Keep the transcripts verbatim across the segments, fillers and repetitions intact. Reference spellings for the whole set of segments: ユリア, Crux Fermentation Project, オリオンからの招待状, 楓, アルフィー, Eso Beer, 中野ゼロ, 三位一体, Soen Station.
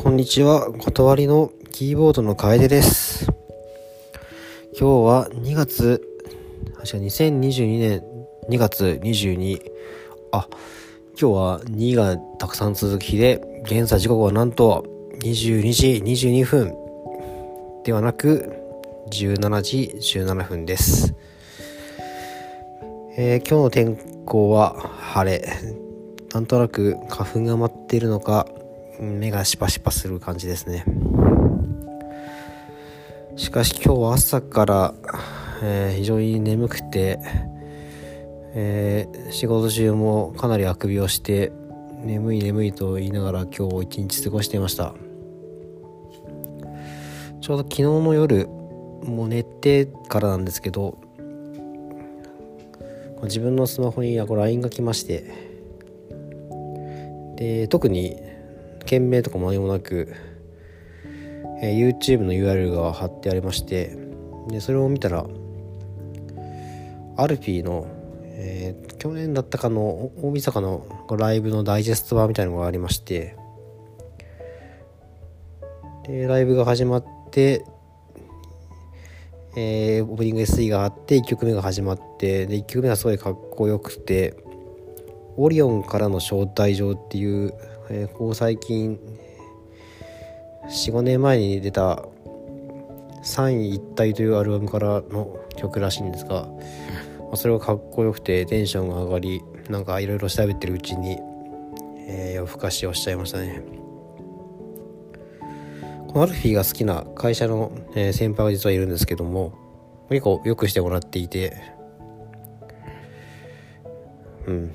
こんにちは、断りのキーボードの楓です。今日はにがつ、にせんにじゅうにねんにがつにじゅうに、あ、今日はにがたくさん続く日で、現在時刻はなんとにじゅうにじにじゅうにふんではなくじゅうしちじじゅうななふんです。えー、今日の天候は晴れ。なんとなく花粉が舞っているのか、目がシパシパする感じですね。しかし今日は朝から、えー、非常に眠くて、えー、仕事中もかなりあくびをして、眠い眠いと言いながら今日一日過ごしていました。ちょうど昨日の夜、もう寝てからなんですけど、自分のスマホに ライン が来まして、で特に件名とかも何もなく、えー、YouTube の ユーアールエル が貼ってありまして、でそれを見たらアルフィーの、えー、去年だったかの大晦日のライブのダイジェスト版みたいなのがありまして、でライブが始まって、えー、オープニング エスイー があっていっきょくめが始まって、でいっきょくめがすごいかっこよくて、オリオンからの招待状っていう、えー、ここ最近 よん、ごねんまえに出た三位一体というアルバムからの曲らしいんですが、まあ、それがかっこよくてテンションが上がり、なんかいろいろ調べてるうちに、えー、夜更かしをしちゃいましたね。このアルフィーが好きな会社の、えー、先輩が実はいるんですけども、結構よくしてもらっていて、うん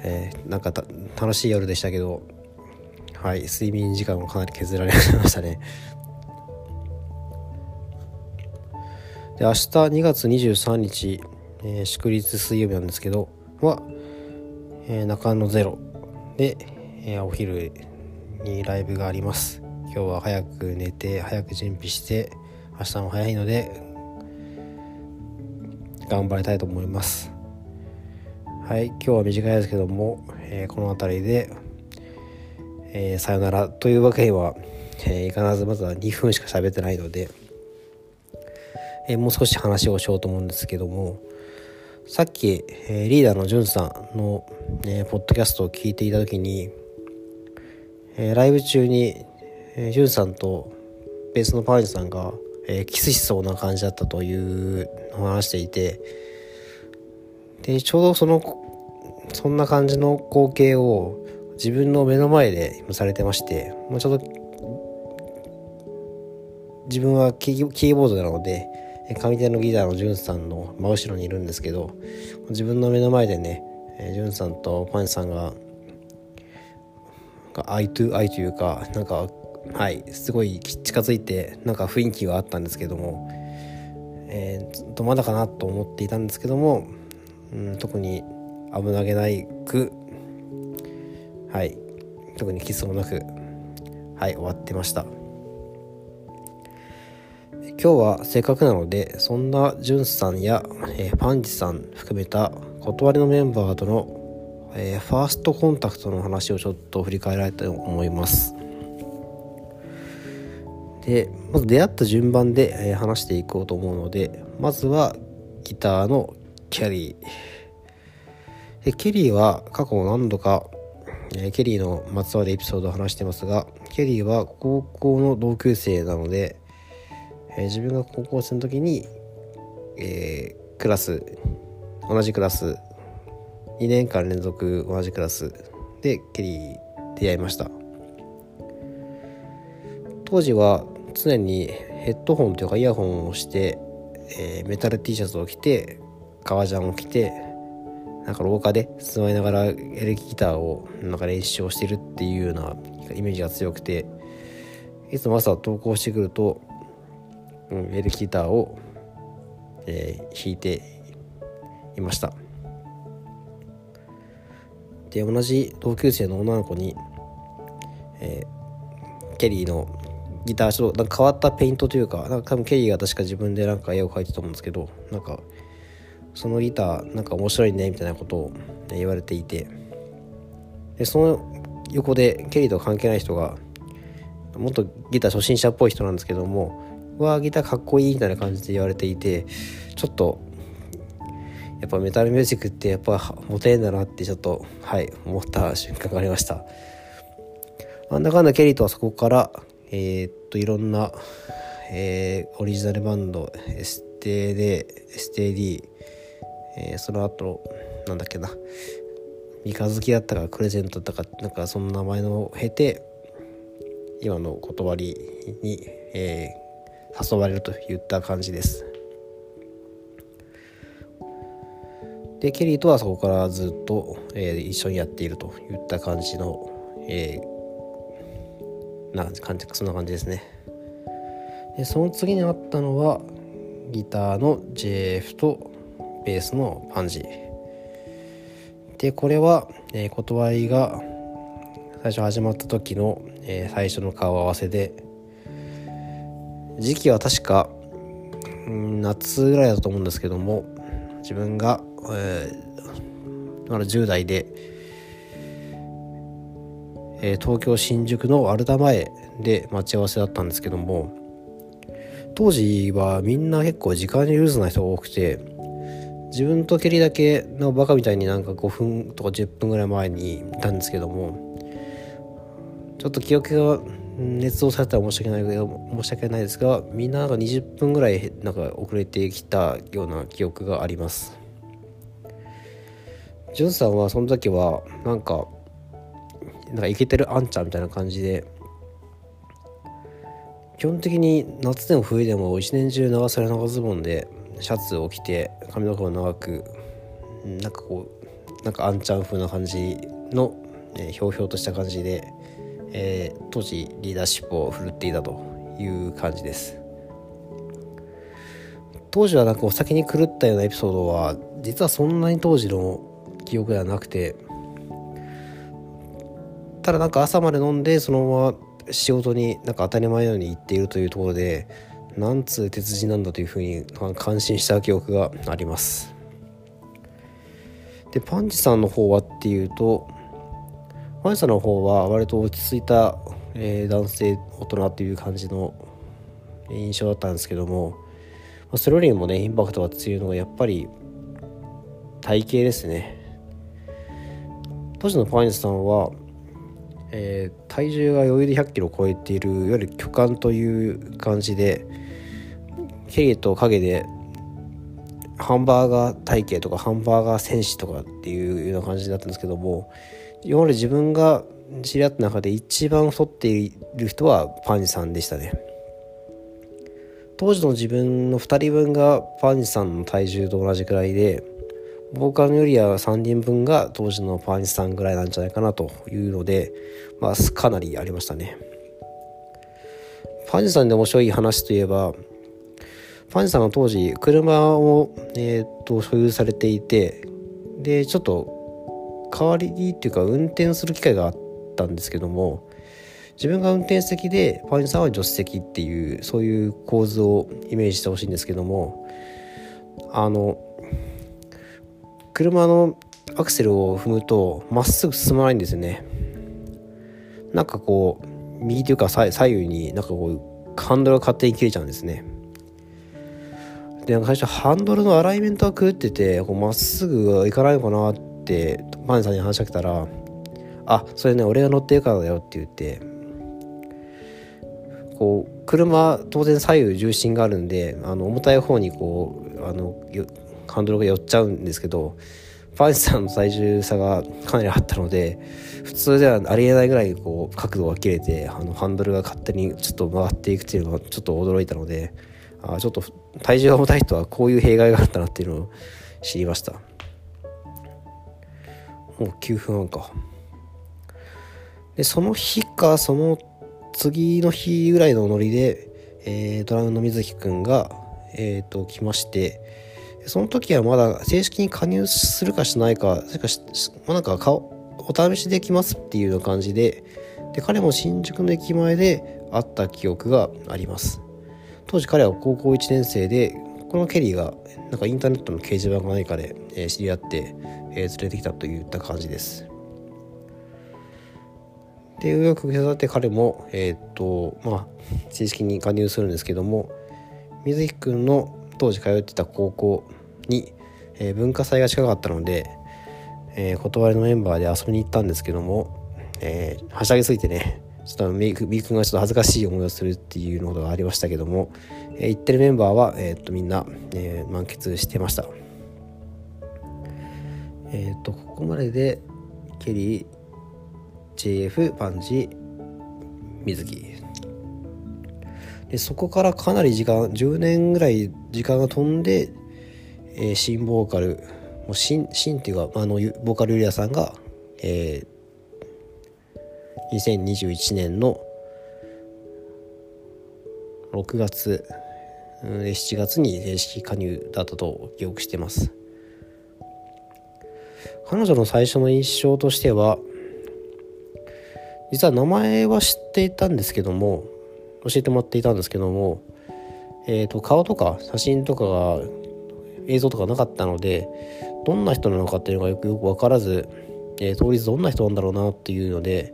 えー、なんかた楽しい夜でしたけど、はい、睡眠時間もかなり削られましたね。で明日にがつにじゅうさんにち、えー、祝日水曜日なんですけどは、えー、中野ゼロで、えー、お昼にライブがあります。今日は早く寝て早く準備して、明日も早いので頑張りたいと思います。はい、今日は短いですけども、えー、この辺りで、えー、さよならというわけには、えー、いかなず、まずはにふんしか喋ってないので、えー、もう少し話をしようと思うんですけども、さっき、えー、リーダーのじゅんさんの、えー、ポッドキャストを聞いていた時に、えー、ライブ中に、えー、じゅんさんとベースのパーニーさんが、えー、キスしそうな感じだったという話していて、でちょうどそのそんな感じの光景を自分の目の前でされてまして、もうちょっと自分はキーボードなので上手のギターのジュンさんの真後ろにいるんですけど、自分の目の前でね、ジュンさんとパンチさんがeye to eyeというか、なんかはいすごい近づいて、なんか雰囲気があったんですけども、えー、ずっとまだかなと思っていたんですけども、うん、特に危なげないく、はい、特にキスもなく、はい、終わってました。今日はせっかくなので、そんなジュンさんや、えー、パンチさん含めた断りのメンバーとの、えー、ファーストコンタクトの話をちょっと振り返られたいと思います。でまず出会った順番で、えー、話していこうと思うので、まずはギターのケリー。でケリーは過去何度か、えー、ケリーのまつわるエピソードを話してますが、ケリーは高校の同級生なので、えー、自分が高校生の時に、えー、クラス同じクラスにねんかん連続同じクラスでケリー出会いました。当時は常にヘッドホンというかイヤホンをして、えー、メタル T シャツを着て革ジャンを着て、なんか廊下で座りながらエレキギターをなんか練習をしてるっていうようなイメージが強くて、いつも朝登校してくると、うん、エレキギターを、えー、弾いていました。で同じ同級生の女の子に、えー、ケリーのギター、ちょっとなんか変わったペイントというか、なんか多分ケリーが確か自分でなんか絵を描いてたと思うんですけど、なんかそのギターなんか面白いねみたいなことを言われていて、でその横でケリーと関係ない人が、もっとギター初心者っぽい人なんですけども、うわギターかっこいいみたいな感じで言われていて、ちょっとやっぱメタルミュージックってやっぱモテんだなってちょっとはい思った瞬間がありました。なんだかんだケリーとはそこからえー、っといろんな、えー、オリジナルバンド エスティーディー、えー、その後なんだっけな三日月だったかクレジェントだったかなんかその名前のを経て今の断りに、えー、誘われるといった感じです。でケリーとはそこからずっと、えー、一緒にやっているといった感じの、えー、な感じそんな感じですね。でその次にあったのはギターの ジェイエフ とベースのパンジーで、これは、えー、断りが最初始まった時の、えー、最初の顔合わせで、時期は確かん夏ぐらいだと思うんですけども、自分がえー、まだじゅう代で、えー、東京新宿のアルタ前で待ち合わせだったんですけども、当時はみんな結構時間にルーズな人が多くて、自分とケリだけのバカみたいになんかごふんとかじゅっぷんぐらい前にいたんですけども、ちょっと記憶が捏造されたら申し訳ない申し訳ないですが、みんななんかにじゅっぷんぐらいなんか遅れてきたような記憶があります。ジュンさんはその時はなんかなんかイケてるあんちゃんみたいな感じで、基本的に夏でも冬でも一年中長袖長ズボンでシャツを着て髪の毛を長くなんかこうなんかあんちゃん風な感じの、えー、ひょうひょうとした感じで、えー、当時リーダーシップを振るっていたという感じです。当時はなんかお酒に狂ったようなエピソードは実はそんなに当時の記憶ではなくて、ただなんか朝まで飲んでそのまま仕事になんか当たり前のように行っているというところで、なんつう鉄人なんだというふうに感心した記憶があります。でパンジさんの方はっていうと、パンジさんの方は割と落ち着いた、えー、男性大人っていう感じの印象だったんですけども、それよりもねインパクトが強いのがやっぱり体型ですね。当時のパンジさんは、えー、体重が余裕でひゃっキロを超えているいわゆる巨漢という感じで、ケリーと陰でハンバーガー体型とかハンバーガー戦士とかっていうような感じだったんですけども、今まで自分が知り合った中で一番太っている人はパンジさんでしたね。当時の自分のふたりぶんがパンジさんの体重と同じくらいで、ボーカルよりはさんにんぶんが当時のパンジさんぐらいなんじゃないかなというので、まあ、かなりありましたね。パンジさんで面白い話といえば、パンジさんは当時車を、えー、っと所有されていて、でちょっと代わりにっていうか運転する機会があったんですけども、自分が運転席でパンジさんは助手席っていうそういう構図をイメージしてほしいんですけども、あの車のアクセルを踏むとまっすぐ進まないんですよね。なんかこう右というか左右になんかこうハンドルが勝手に切れちゃうんですね。でなんか最初ハンドルのアライメントが狂っててまっすぐ行かないのかなってパンジさんに話しかけたら、あそれね俺が乗ってるからだよって言って、こう車当然左右重心があるんであの重たい方にこうあのハンドルが寄っちゃうんですけど、パンジさんの体重差がかなりあったので普通ではありえないぐらいこう角度が切れてあのハンドルが勝手にちょっと回っていくっていうのがちょっと驚いたので、あちょっと体重が重たい人はこういう弊害があったなっていうのを知りました。もうきゅうふんはんかで、その日かその次の日ぐらいのノリで、えー、ドラムの水木くんが、えー、と来まして、その時はまだ正式に加入するかしないか、それかし、まあ、なんか顔お試しできますっていうような感じで、で彼も新宿の駅前で会った記憶があります。当時彼は高校いちねんせいで、このケリーがなんかインターネットの掲示板か何かで、えー、知り合って、えー、連れてきたといった感じです。で紆余曲折あって彼も、えーっとまあ、正式に加入するんですけども、水木くんの当時通ってた高校に、えー、文化祭が近かったので、えー、断りのメンバーで遊びに行ったんですけども、えー、はしゃぎすぎてね、ちょっとみーくんがちょっと恥ずかしい思いをするっていうことがありましたけども、えー、行ってるメンバーは、えーっとみんな、えー、満喫してました。えーっとここまででケリー、ジェーエフ、パンジー、水木で、そこからかなり時間じゅうねんぐらい時間が飛んで、えー、新ボーカルもう 新, 新っていうかあのボーカルユリアさんが、えー、にせんにじゅういちねんのろくがつ、うん、しちがつに正式加入だったと記憶してます。彼女の最初の印象としては、実は名前は知っていたんですけども、教えてもらっていたんですけども、えーと、顔とか写真とかが映像とかなかったので、どんな人なのかっていうのがよくよく分からず、えー、当日どんな人なんだろうなっていうので、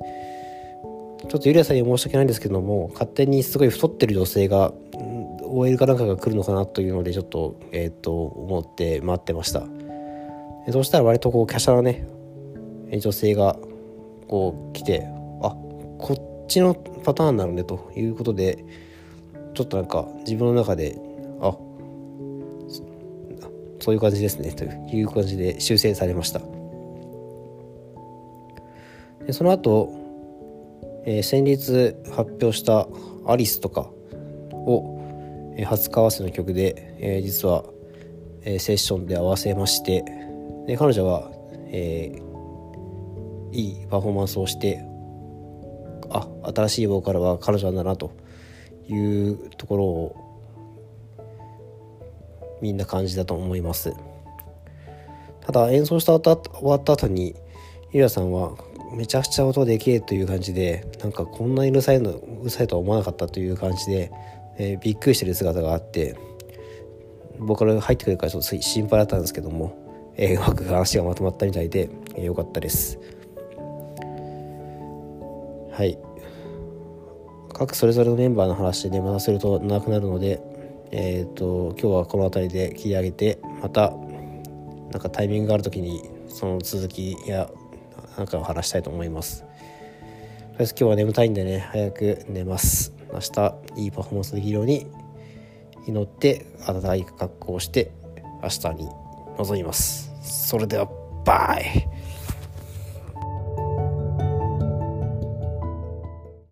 ちょっとユリアさんに申し訳ないんですけども、勝手にすごい太ってる女性が オーエル かなんかが来るのかなというので、ちょっとえーと思って待ってました。そしたら割とこう華奢なね女性がこう来て、あ、こっこっちのパターンなのでということで、ちょっとなんか自分の中であそういう感じですねという感じで修正されました。でその後、えー、先日発表したアリスとかを、えー、初合わせの曲で、えー、実は、えー、セッションで合わせまして、で彼女は、えー、いいパフォーマンスをして、あ、新しいボーカルは彼女なんだなというところをみんな感じだと思います。ただ演奏した後終わった後にゆらさんはめちゃくちゃ音でけえという感じで、なんかこんなにうるさいのうるさいとは思わなかったという感じで、えー、びっくりしてる姿があって、ボーカル入ってくるからちょっと心配だったんですけども、えー、うまく話がまとまったみたいで、えー、よかったです。はい、各それぞれのメンバーの話でまたすると長くなるので、えー、と今日はこの辺りで切り上げて、またなんかタイミングがあるときにその続きやなんかを話したいと思います。とりあえず今日は眠たいんでね、早く寝ます。明日いいパフォーマンスできるように祈って、暖かい格好をして明日に臨みます。それではバイ。